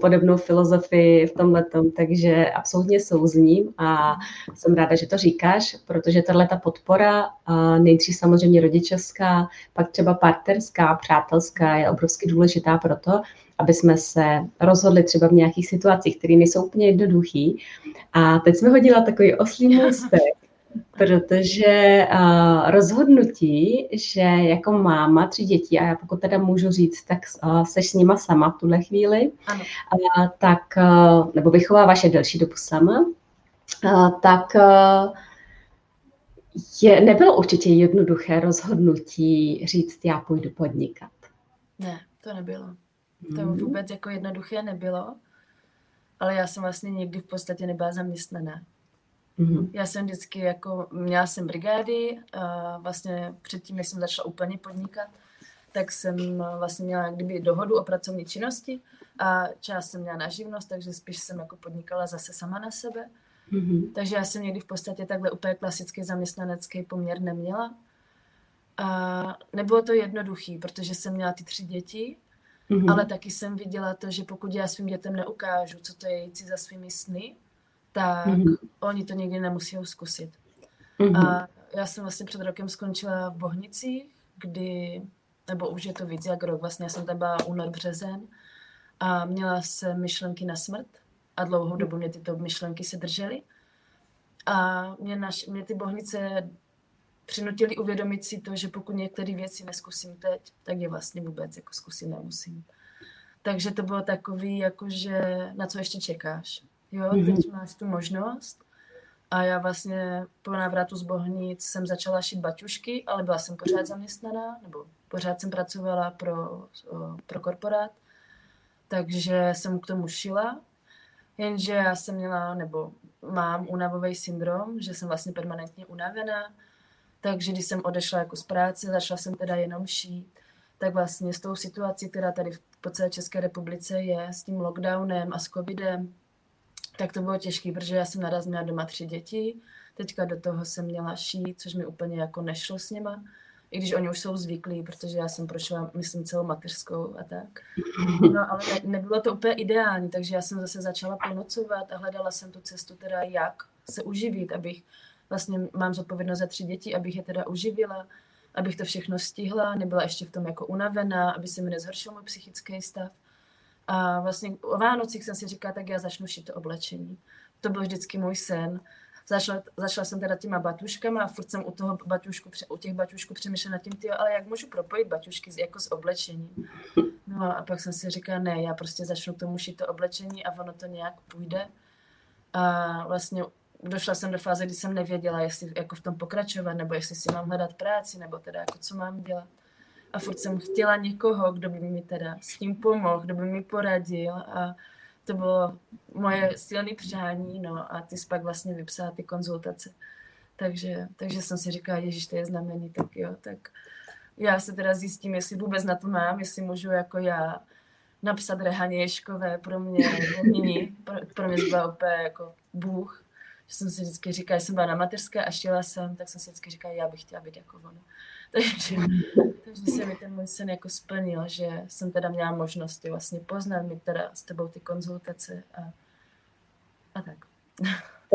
podobnou filozofii v tomhletom, takže absolutně souzním a jsem ráda, že to říkáš, protože tato podpora, nejdřív samozřejmě rodičovská, pak třeba partnerská, přátelská, je obrovsky důležitá pro to, aby jsme se rozhodli třeba v nějakých situacích, které nejsou úplně jednoduchý. A teď jsme hodila takový oslí můstek, protože rozhodnutí, že jako máma 3 dětí, a já pokud teda můžu říct, tak seš s nima sama v tuhle chvíli, nebo vychováváš je delší dobu sama, nebylo určitě jednoduché rozhodnutí říct, já půjdu podnikat. Ne, to nebylo. To vůbec jako jednoduché nebylo, ale já jsem vlastně nikdy v podstatě nebyla zaměstnaná. Já jsem vždycky jako, měla jsem brigády, a vlastně předtím, než jsem začala úplně podnikat, tak jsem vlastně měla kdyby dohodu o pracovní činnosti a část jsem měla na živnost, takže spíš jsem jako podnikala zase sama na sebe. Takže já jsem někdy v podstatě takhle úplně klasický zaměstnanecký poměr neměla. A nebylo to jednoduché, protože jsem měla ty 3 děti, ale taky jsem viděla to, že pokud já svým dětem neukážu, co to je jít si za svými sny, tak oni to nikdy nemusí zkusit. A já jsem vlastně před rokem skončila v Bohnicích, nebo už je to víc jak rok, vlastně já jsem tam byla únor, březen a měla jsem myšlenky na smrt a dlouhou dobu mě tyto myšlenky se držely. A mě ty Bohnice přinutili uvědomit si to, že pokud některé věci neskusím teď, tak je vlastně vůbec jako zkusit nemusím. Takže to bylo takový, jakože na co ještě čekáš. Jo, teď máš tu možnost. A já vlastně po návratu z Bohnic jsem začala šít baťušky, ale byla jsem pořád zaměstnaná, nebo pořád jsem pracovala pro korporát. Takže jsem k tomu šila. Jenže já jsem měla, nebo mám únavový syndrom, že jsem vlastně permanentně unavená. Takže když jsem odešla jako z práce, začala jsem teda jenom šít, tak vlastně s tou situací, která tady po celé České republice je, s tím lockdownem a s covidem, tak to bylo těžké, protože já jsem naraz měla doma 3 děti, teďka do toho jsem měla šít, což mi úplně jako nešlo s nima, i když oni už jsou zvyklí, protože já jsem prošla, myslím, celou mateřskou a tak. No ale nebylo to úplně ideální, takže já jsem zase začala ponocovat a hledala jsem tu cestu teda, jak se uživit, abych vlastně mám zodpovědnost za 3 děti, abych je teda uživila, abych to všechno stihla, nebyla ještě v tom jako unavená, aby se mi nezhoršil můj psychický stav. A vlastně o Vánocích jsem si říkala, tak já začnu šít to oblečení. To byl vždycky můj sen. Začala jsem teda těma batuškama a furt jsem u těch batušků přemýšlela nad tím, ale jak můžu propojit batušky jako s oblečením. No a pak jsem si říkala, ne, já prostě začnu k tomu šít to oblečení a ono to nějak půjde. A vlastně došla jsem do fáze, kdy jsem nevěděla, jestli jako v tom pokračovat, nebo jestli si mám hledat práci, nebo teda jako co mám dělat. A furt jsem chtěla někoho, kdo by mi teda s tím pomohl, kdo by mi poradil a to bylo moje silné přání, no a ty jsi pak vlastně vypsala ty konzultace. Takže jsem si říkala, ježiš, to je znamení, tak jo, tak já se teda zjistím, jestli vůbec na to mám, jestli můžu jako já napsat Rehaně Ješkové pro mě, pro mě zbyla opět jako Bůh. Že jsem si vždycky říkala, jsem byla na mateřské a šila jsem, tak jsem si vždycky říkala, já bych chtěla být jako ona. Takže se mi ten můj sen jako splnil, že jsem teda měla možnosti vlastně poznat mi teda s tebou ty konzultace a tak.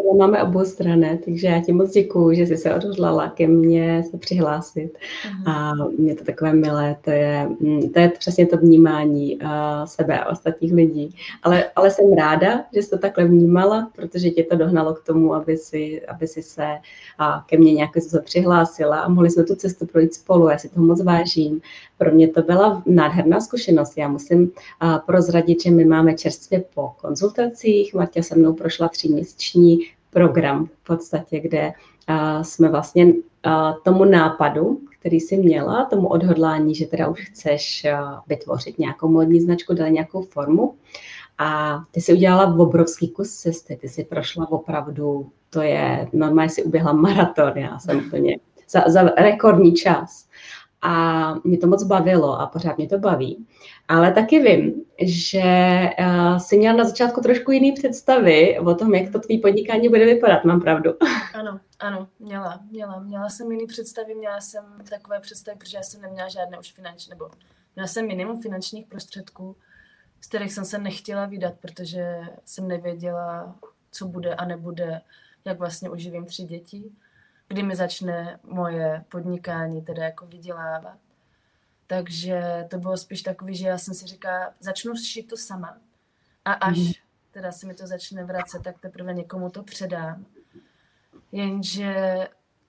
to máme oboustranné, takže já ti moc děkuju, že jsi se odhodlala ke mně se přihlásit. A mě to takové milé, to je přesně to vnímání sebe a ostatních lidí. Ale jsem ráda, že jsi to takhle vnímala, protože tě to dohnalo k tomu, aby si se ke mně nějak přihlásila a mohli jsme tu cestu projít spolu. Já si toho moc vážím. Pro mě to byla nádherná zkušenost. Já musím prozradit, že my máme čerstvě po konzultacích. Martina se mnou prošla 3měsíční program v podstatě, kde jsme vlastně tomu nápadu, který jsi měla, tomu odhodlání, že teda už chceš vytvořit nějakou módní značku, dali nějakou formu. A ty jsi udělala obrovský kus cesty, ty jsi prošla opravdu, to je, normálně si uběhla maraton, já jsem úplně za rekordní čas. A mě to moc bavilo a pořád mě to baví. Ale taky vím, že jsi měla na začátku trošku jiný představy o tom, jak to tvý podnikání bude vypadat, mám pravdu. Ano, měla. Měla jsem jiný představy, měla jsem takové představy, protože já jsem neměla žádné už finanční, nebo měla jsem minimum finančních prostředků, z kterých jsem se nechtěla vydat, protože jsem nevěděla, co bude a nebude, jak vlastně uživím 3 děti. Kdy mi začne moje podnikání teda jako vydělávat. Takže to bylo spíš takový, že já jsem si říkala, začnu šít to sama a až teda se mi to začne vracet, tak teprve někomu to předám. Jenže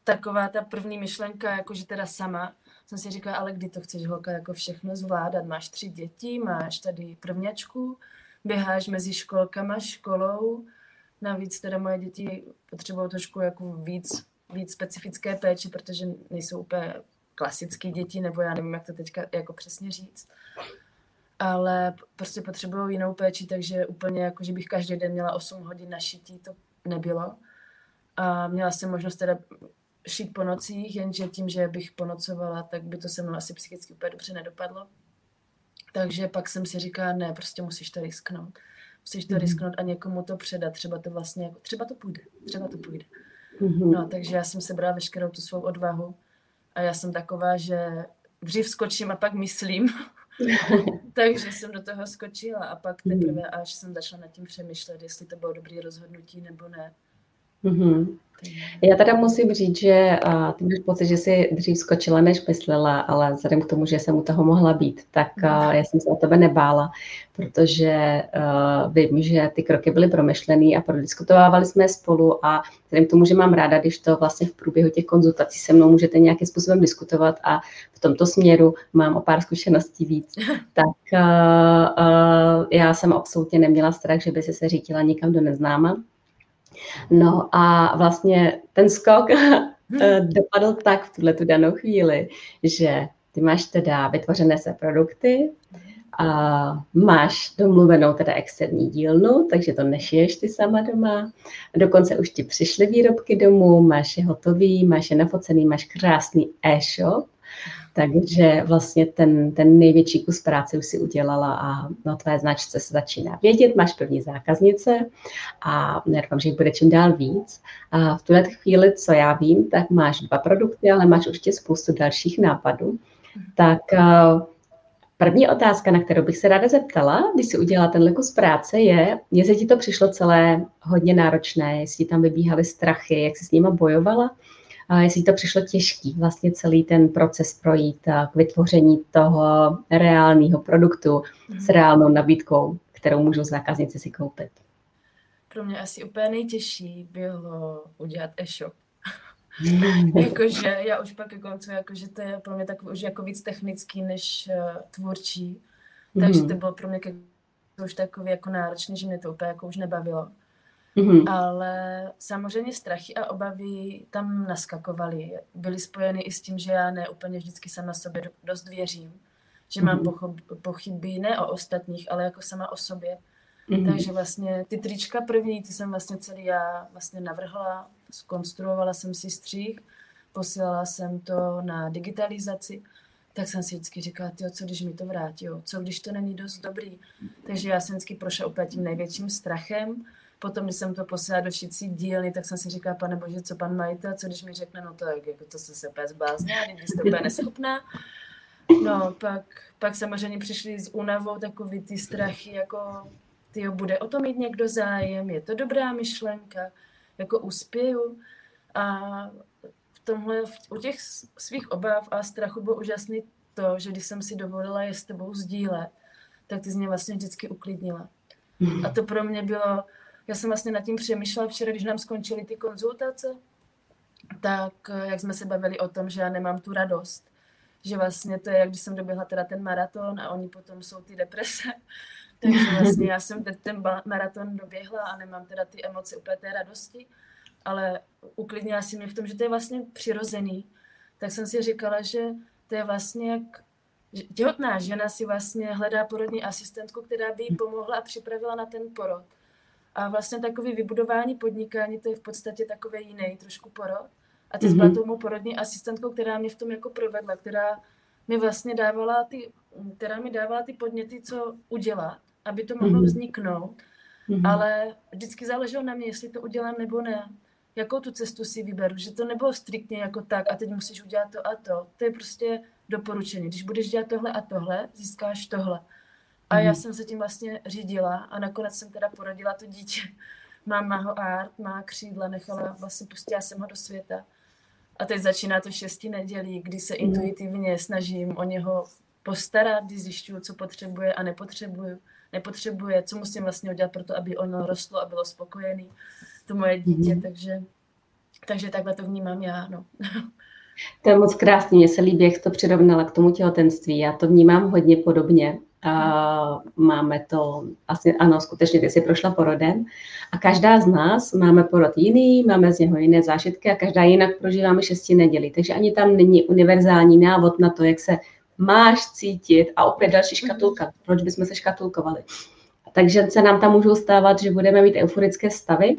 taková ta první myšlenka, jakože teda sama, jsem si říkala, ale kdy to chceš, holka, jako všechno zvládat, máš 3 děti, máš tady prvňačku, běháš mezi školkama, školou, navíc teda moje děti potřebují trošku jako víc specifické péče, protože nejsou úplně klasické děti, nebo já nevím, jak to teďka jako přesně říct. Ale prostě potřebuju jinou péči, takže úplně jako, že bych každý den měla 8 hodin na šití, to nebylo. A měla jsem možnost teda šít po nocích, jenže tím, že bych ponocovala, tak by to se mnou asi psychicky úplně dobře nedopadlo. Takže pak jsem si říkala, ne, prostě musíš to risknout. Musíš to risknout a někomu to předat, třeba to vlastně, jako, třeba to půjde. No, takže já jsem sebrala veškerou tu svou odvahu a já jsem taková, že dřív skočím a pak myslím. Takže jsem do toho skočila a pak teprve až jsem začala nad tím přemýšlet, jestli to bylo dobré rozhodnutí nebo ne. Já teda musím říct, že ty máš pocit, že jsi dřív skočila, než myslela, ale vzhledem k tomu, že jsem u toho mohla být, tak já jsem se o tebe nebála, protože vím, že ty kroky byly promyšlený a prodiskutovávali jsme je spolu a vzhledem k tomu, že mám ráda, když to vlastně v průběhu těch konzultací se mnou můžete nějakým způsobem diskutovat a v tomto směru mám o pár zkušeností víc, tak já jsem absolutně neměla strach, že by si se řítila nikam do neznáma. No a vlastně ten skok dopadl tak v tuhle tu danou chvíli, že ty máš teda vytvořené své produkty, a máš domluvenou teda externí dílnu, takže to nešiješ ty sama doma. Dokonce už ti přišly výrobky domů, máš je hotový, máš je nafocený, máš krásný e-shop. Takže vlastně ten největší kus práce už si udělala a na tvé značce se začíná vědět, máš první zákaznice a já doufám, že jich bude čím dál víc. A v tuhle chvíli, co já vím, tak máš 2 produkty, ale máš určitě spoustu dalších nápadů. Tak první otázka, na kterou bych se ráda zeptala, když si udělala tenhle kus práce, je, jestli ti to přišlo celé hodně náročné, jestli tam vybíhaly strachy, jak jsi s nima bojovala. A jestli to přišlo těžký, vlastně celý ten proces projít k vytvoření toho reálného produktu s reálnou nabídkou, kterou můžou zákazníci si koupit. Pro mě asi úplně nejtěžší bylo udělat e-shop. Jakože já už pak koncuji, jakože to je pro mě tak už jako víc technický než tvůrčí. Takže to bylo pro mě už takový jako náročný, že mě to úplně jako už nebavilo. Ale samozřejmě strachy a obavy tam naskakovaly. Byly spojeny i s tím, že já ne úplně vždycky sama sobě dost věřím. Že mám pochyby ne o ostatních, ale jako sama o sobě. Takže vlastně ty trička první, ty jsem vlastně celý já vlastně navrhla, zkonstruovala jsem si střih, posílala jsem to na digitalizaci. Tak jsem si vždycky říkala, tyjo, co když mi to vrátí, co když to není dost dobrý. Takže já jsem vždycky prošla úplně tím největším strachem. Potom, když jsem to posílala do šicí dílny, tak jsem si říkala, pane bože, co pan majitel, co když mi řekne, no to jako to jsem se úplně zbláznila, když jste úplně neschopná. No, pak samozřejmě přišli s únavou takový ty strachy, jako, tyjo, bude o to mít někdo zájem, je to dobrá myšlenka, jako uspěju. A v tomhle, u těch svých obav a strachu bylo úžasný to, že když jsem si dovolila je s tebou sdílet, tak ty z mě vlastně vždycky uklidnila. A to pro mě bylo, já jsem vlastně nad tím přemýšlela včera, když nám skončily ty konzultace, tak jak jsme se bavili o tom, že já nemám tu radost, že vlastně to je, jak když jsem doběhla teda ten maraton a oni potom jsou ty deprese, takže vlastně já jsem ten maraton doběhla a nemám teda ty emoce úplně té radosti, ale uklidnila si mě v tom, že to je vlastně přirozený, tak jsem si říkala, že to je vlastně jak těhotná žena si vlastně hledá porodní asistentku, která by jí pomohla a připravila na ten porod. A vlastně takové vybudování podnikání, to je v podstatě takový jiný trošku porod. A ty byla tou mou porodní asistentkou, která mě v tom jako provedla, která mi vlastně dávala ty podněty, co udělat, aby to mohlo vzniknout. Ale vždycky záleželo na mě, jestli to udělám nebo ne. Jakou tu cestu si vyberu, že to nebylo striktně jako tak a teď musíš udělat to a to. To je prostě doporučení. Když budeš dělat tohle a tohle, získáš tohle. A já jsem se tím vlastně řídila a nakonec jsem teda porodila to dítě. Mám MahoArt, má křídla, nechala, vlastně pustila jsem ho do světa. A teď začíná to 6 nedělí, kdy se intuitivně snažím o něho postarat, kdy zjišťuju, co potřebuje a nepotřebuje, co musím vlastně udělat pro to, aby ono rostlo a bylo spokojený, to moje dítě, takže takhle to vnímám já, no. To je moc krásný, mně se líbí, jak jsi to přirovnala k tomu těhotenství, já to vnímám hodně podobně. Máme to, asi ano, skutečně ty jsi prošla porodem a každá z nás máme porod jiný, máme z něho jiné zážitky a každá jinak prožíváme 6 nedělí, takže ani tam není univerzální návod na to, jak se máš cítit a opět další škatulka, proč bychom se škatulkovali. Takže se nám tam můžou stávat, že budeme mít euforické stavy.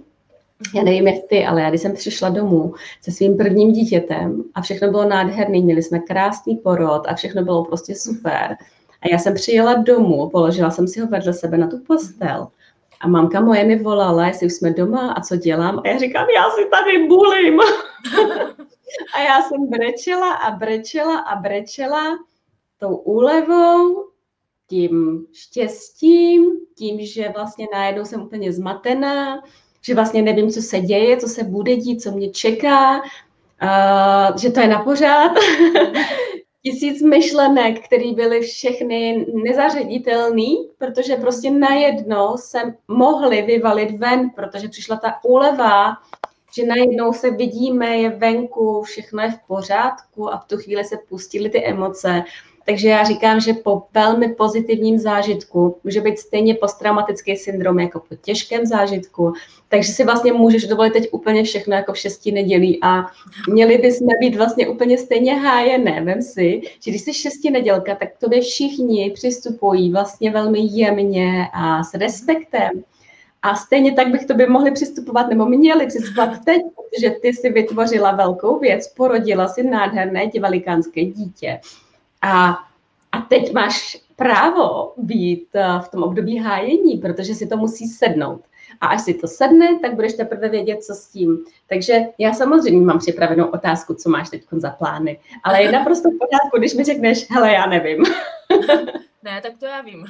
Já nevím jak ty, ale já když jsem přišla domů se svým prvním dítětem a všechno bylo nádherné, měli jsme krásný porod a všechno bylo prostě super. A já jsem přijela domů, položila jsem si ho vedle sebe na tu postel a mamka moje mi volala, jestli už jsme doma a co dělám. A já říkám, já si tady bulím. A já jsem brečela tou úlevou, tím štěstím, tím, že vlastně najednou jsem úplně zmatená, že vlastně nevím, co se děje, co se bude dít, co mě čeká, že to je na pořád. 1000 myšlenek, které byly všechny nezařaditelné, protože prostě najednou se mohly vyvalit ven, protože přišla ta úleva, že najednou se vidíme, je venku, všechno je v pořádku a v tu chvíli se pustily ty emoce. Takže já říkám, že po velmi pozitivním zážitku může být stejně posttraumatický syndrom jako po těžkém zážitku. Takže si vlastně můžeš dovolit teď úplně všechno jako v 6 nedělí a měli bychom být vlastně úplně stejně hájené. Vem si, že když jsi 6 nedělka, tak k tobě všichni přistupují vlastně velmi jemně a s respektem. A stejně tak by k tobě mohli přistupovat, nebo měli přistupovat teď, protože ty si vytvořila velkou věc, porodila si nádherné velikánské dítě. A teď máš právo být v tom období hájení, protože si to musí sednout. A až si to sedne, tak budeš teprve vědět, co s tím. Takže já samozřejmě mám připravenou otázku, co máš teď za plány. Ale je naprosto v pořádku, když mi řekneš, hele, já nevím. Ne, tak to já vím,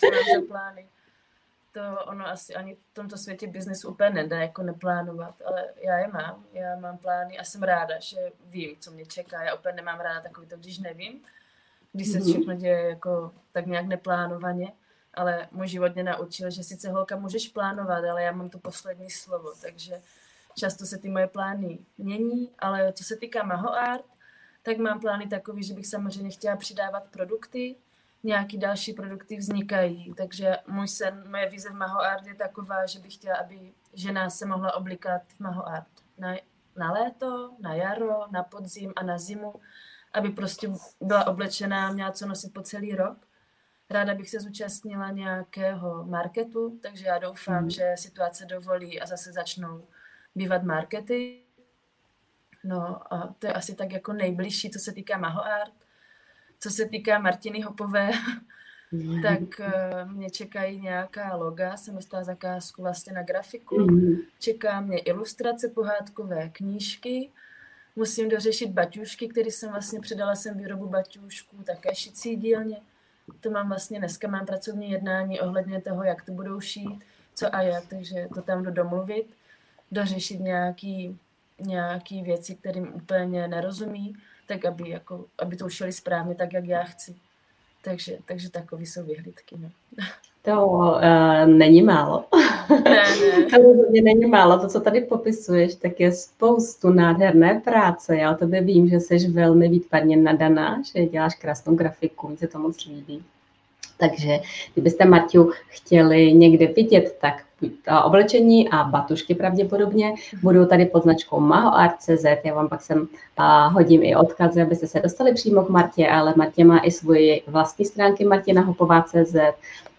co mám za plány. To ono asi ani v tomto světě biznesu úplně nedá jako neplánovat, ale já je mám. Já mám plány a jsem ráda, že vím, co mě čeká. Já úplně nemám ráda takový to, když nevím, když se všechno děje jako tak nějak neplánovaně, ale můj život mě naučil, že sice holka můžeš plánovat, ale já mám to poslední slovo, takže často se ty moje plány mění, ale co se týká MahoArt, tak mám plány takový, že bych samozřejmě chtěla přidávat produkty, nějaký další produkty vznikají, takže můj sen, moje vize v MahoArt je taková, že bych chtěla, aby žena se mohla oblikat v MahoArt na léto, na jaro, na podzim a na zimu, aby prostě byla oblečená, měla co nosit po celý rok. Ráda bych se zúčastnila nějakého marketu, takže já doufám, že situace dovolí a zase začnou bývat markety. No a to je asi tak jako nejbližší, co se týká MahoArt. Co se týká Martiny Hopové, tak mě čekají nějaká loga, jsem dostala zakázku vlastně na grafiku, čeká mě ilustrace pohádkové knížky, musím dořešit baťušky, které jsem vlastně předala jsem výrobu baťušků, také šicí dílně, to mám vlastně dneska, mám pracovní jednání ohledně toho, jak to budou šít, co a jak, takže to tam jdu domluvit. dořešit nějaký věci, kterým úplně nerozumí, tak aby to ušili správně tak, jak já chci. Takže takový jsou vyhlídky. No. To není málo. Ne. To rozhodně není málo. To, co tady popisuješ, tak je spoustu nádherné práce. Já o tebe vím, že jsi velmi výtvarně nadaná, že děláš krásnou grafiku, mi se to moc líbí. Takže kdybyste, Marťu, chtěli někde vidět, tak oblečení a batušky pravděpodobně budou tady pod značkou mahoart.cz. Já vám pak sem hodím i odkazy, abyste se dostali přímo k Martě, ale Martě má i svoje vlastní stránky martinahopova.cz,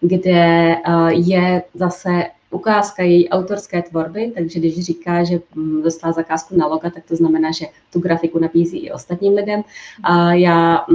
kde je zase ukázka její autorské tvorby, takže když říká, že dostala zakázku na loga, tak to znamená, že tu grafiku nabízí i ostatním lidem. A já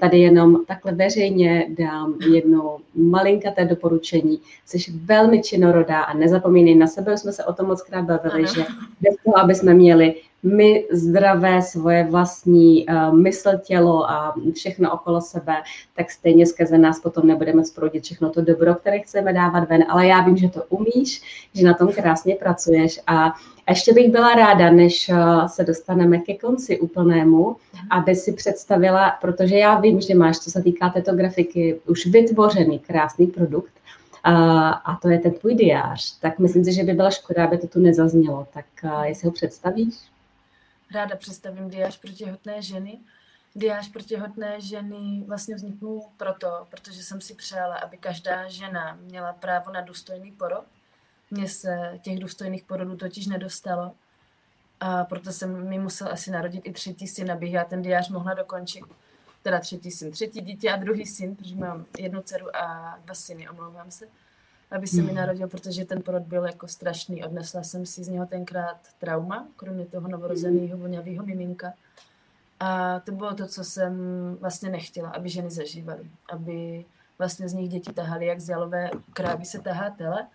tady jenom takhle veřejně dám jedno malinkaté doporučení. Jsi velmi činorodá a nezapomínej na sebe, už jsme se o tom moc krát bavili, že bez toho, aby jsme měli my zdravé svoje vlastní mysl, tělo a všechno okolo sebe, tak stejně skrze nás potom nebudeme sproudit všechno to dobro, které chceme dávat ven. Ale já vím, že to umíš, že na tom krásně pracuješ a ještě bych byla ráda, než se dostaneme ke konci úplnému, aby si představila, protože já vím, že máš, co se týká této grafiky, už vytvořený krásný produkt, a to je ten tvůj diář. Tak myslím si, že by byla škoda, aby to tu nezaznělo. Tak jestli ho představíš? Ráda představím diář pro těhotné ženy. Diář pro těhotné ženy vlastně vzniknul proto, protože jsem si přála, aby každá žena měla právo na důstojný porod. Mně se těch důstojných porodů totiž nedostalo. A proto jsem mi musel asi narodit i třetí syn, abych já ten diář mohla dokončit. Teda třetí syn, třetí dítě a druhý syn, protože mám jednu dceru a dva syny, omlouvám se, aby se mi narodil, protože ten porod byl jako strašný. Odnesla jsem si z něho tenkrát trauma, kromě toho novorozeného voňavého miminka. A to bylo to, co jsem vlastně nechtěla, aby ženy zažívaly, aby vlastně z nich děti tahaly, jak z jalové krávy se tahá tele.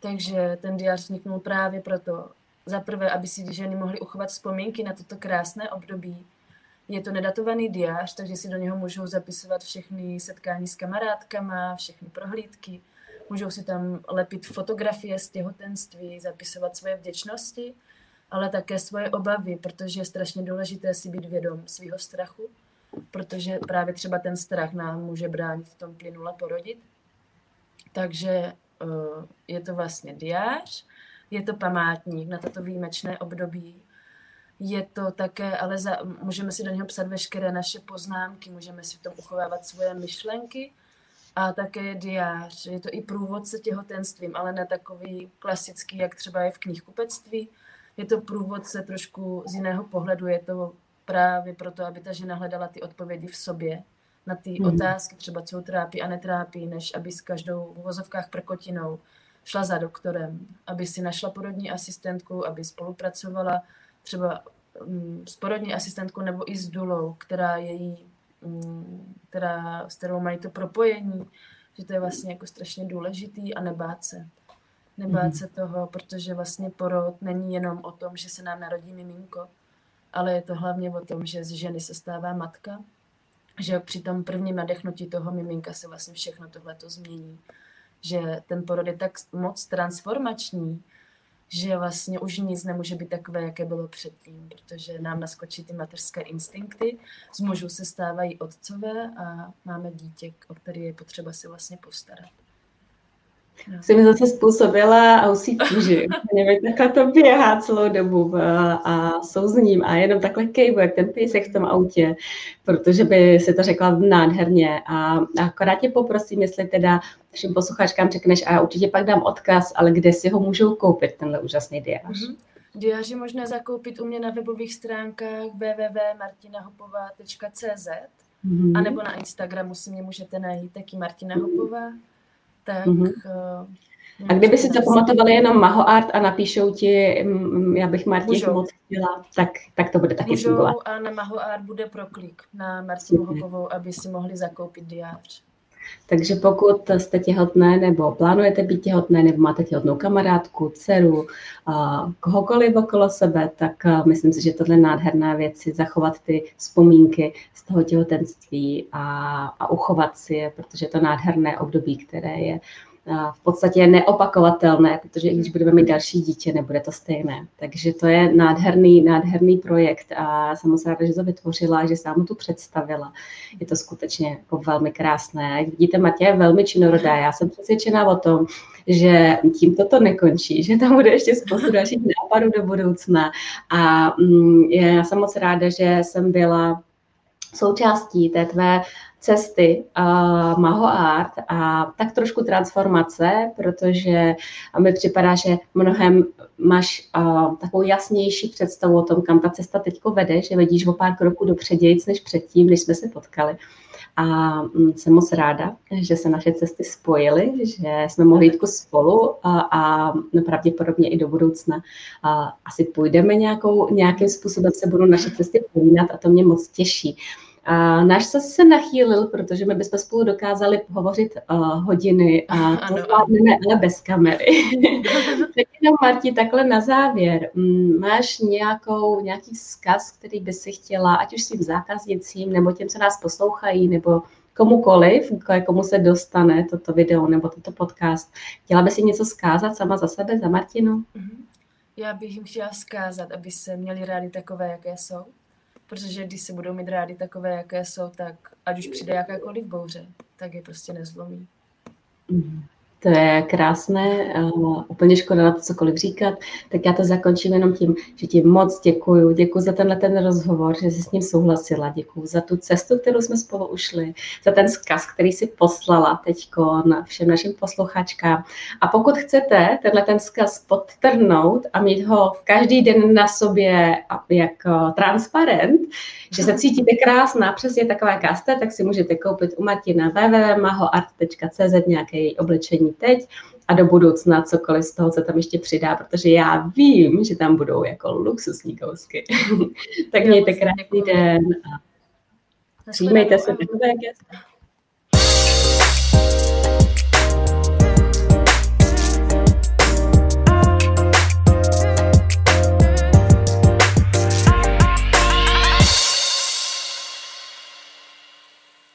Takže ten diář vzniknul právě proto, za prvé, aby si ženy mohly uchovat vzpomínky na toto krásné období. Je to nedatovaný diář, takže si do něho můžou zapisovat všechny setkání s kamarádkama, všechny prohlídky. Můžou si tam lepit fotografie z těhotenství, zapisovat svoje vděčnosti, ale také svoje obavy, protože je strašně důležité si být vědom svého strachu, protože právě třeba ten strach nám může bránit v tom plynule porodit. Takže je to vlastně diář, je to památník na toto výjimečné období. Je to také, ale můžeme si do něho psat veškeré naše poznámky, můžeme si v tom uchovávat svoje myšlenky a také je diář. Je to i průvodce těhotenstvím, ale ne takový klasický, jak třeba je v knihkupectví. Je to průvodce trošku z jiného pohledu, je to právě proto, aby ta žena hledala ty odpovědi v sobě na ty otázky, třeba co trápí a netrápí, než aby s každou v uvozovkách prkotinou šla za doktorem, aby si našla porodní asistentku, aby spolupracovala třeba s porodní asistentkou nebo i s důlou, s kterou mají to propojení, že to je vlastně jako strašně důležitý a nebát se. Nebát se toho, protože vlastně porod není jenom o tom, že se nám narodí miminko, ale je to hlavně o tom, že z ženy se stává matka, že při tom prvním nadechnutí toho miminka se vlastně všechno tohleto změní. Že ten porod je tak moc transformační, že vlastně už nic nemůže být takové, jaké bylo předtím, protože nám naskočí ty mateřské instinkty, z mužů se stávají otcové a máme dítě, o které je potřeba se vlastně postarat. No. Jsi mi zase způsobila husí kůži. Takhle to běhá celou dobu a souzním a jenom takhle kejvu, jak ten pejsek v tom autě, protože by si to řekla nádherně. A akorát tě poprosím, jestli teda všem posluchačkám řekneš, a já určitě pak dám odkaz, ale kde si ho můžou koupit, tenhle úžasný diář. Diář je možné zakoupit u mě na webových stránkách www.martinahopova.cz anebo na Instagramu si mě můžete najít taky Martina Hopová. Tak, a kdyby si zapamatovali jenom MahoArt a napíšou ti, já bych Martě moc chtěla, tak to bude taky fungovat. A na MahoArt bude proklik na Martinu Hopovou, aby si mohli zakoupit diář. Takže pokud jste těhotné nebo plánujete být těhotné nebo máte těhotnou kamarádku, dceru, kohokoliv okolo sebe, tak myslím si, že tohle je nádherná věc, si zachovat ty vzpomínky z toho těhotenství a uchovat si je, protože je to nádherné období, které je v podstatě neopakovatelné, protože i když budeme mít další dítě, nebude to stejné. Takže to je nádherný projekt a jsem moc ráda, že to vytvořila, že sám tu představila. Je to skutečně jako velmi krásné. Jak vidíte, Matěj je velmi činorodá. Já jsem přesvědčená o tom, že tímto to nekončí, že tam bude ještě spoustu dalších nápadů do budoucna. A já jsem moc ráda, že jsem byla součástí té tvé cesty MahoArt a tak trošku transformace, protože mi připadá, že mnohem máš takovou jasnější představu o tom, kam ta cesta teďko vede, že vidíš o pár kroků dopředějíc než předtím, než jsme se potkali. A jsem moc ráda, že se naše cesty spojily, že jsme mohli jít spolu a pravděpodobně i do budoucna asi půjdeme nějakým způsobem, se budou naše cesty prolínat a to mě moc těší. A náš se nachýlil, protože my bychom spolu dokázali hovořit hodiny a to zvládneme, ale bez kamery. Tak jenom, Marti, takhle na závěr. Máš nějaký vzkaz, který by si chtěla, ať už svým zákaznicím, nebo těm, co nás poslouchají, nebo komukoliv, komu se dostane toto video nebo tento podcast. Chtěla by si něco vzkázat sama za sebe, za Martinu? Já bych jim chtěla vzkázat, aby se měli rádi takové, jaké jsou. Protože když se budou mít rádi takové, jaké jsou, tak ať už přijde jakákoliv bouře, tak je prostě nezlomí. To je krásné, úplně škoda na to cokoliv říkat, tak já to zakončím jenom tím, že ti moc děkuju. Děkuju za tenhle ten rozhovor, že jsi s ním souhlasila, děkuju za tu cestu, kterou jsme spolu ušli, za ten vzkaz, který si poslala teďko na všem našim posluchačkám. A pokud chcete tenhle ten vzkaz podtrhnout a mít ho každý den na sobě jako transparent, že se cítíte krásná, přesně taková, jaká jste, tak si můžete koupit u Martina www.mahoart.cz nějaké její oblečení teď a do budoucna cokoliv z toho, co tam ještě přidá, protože já vím, že tam budou jako luxusní kousky. Tak mějte krásný den a přijímejte se takové, jak jste.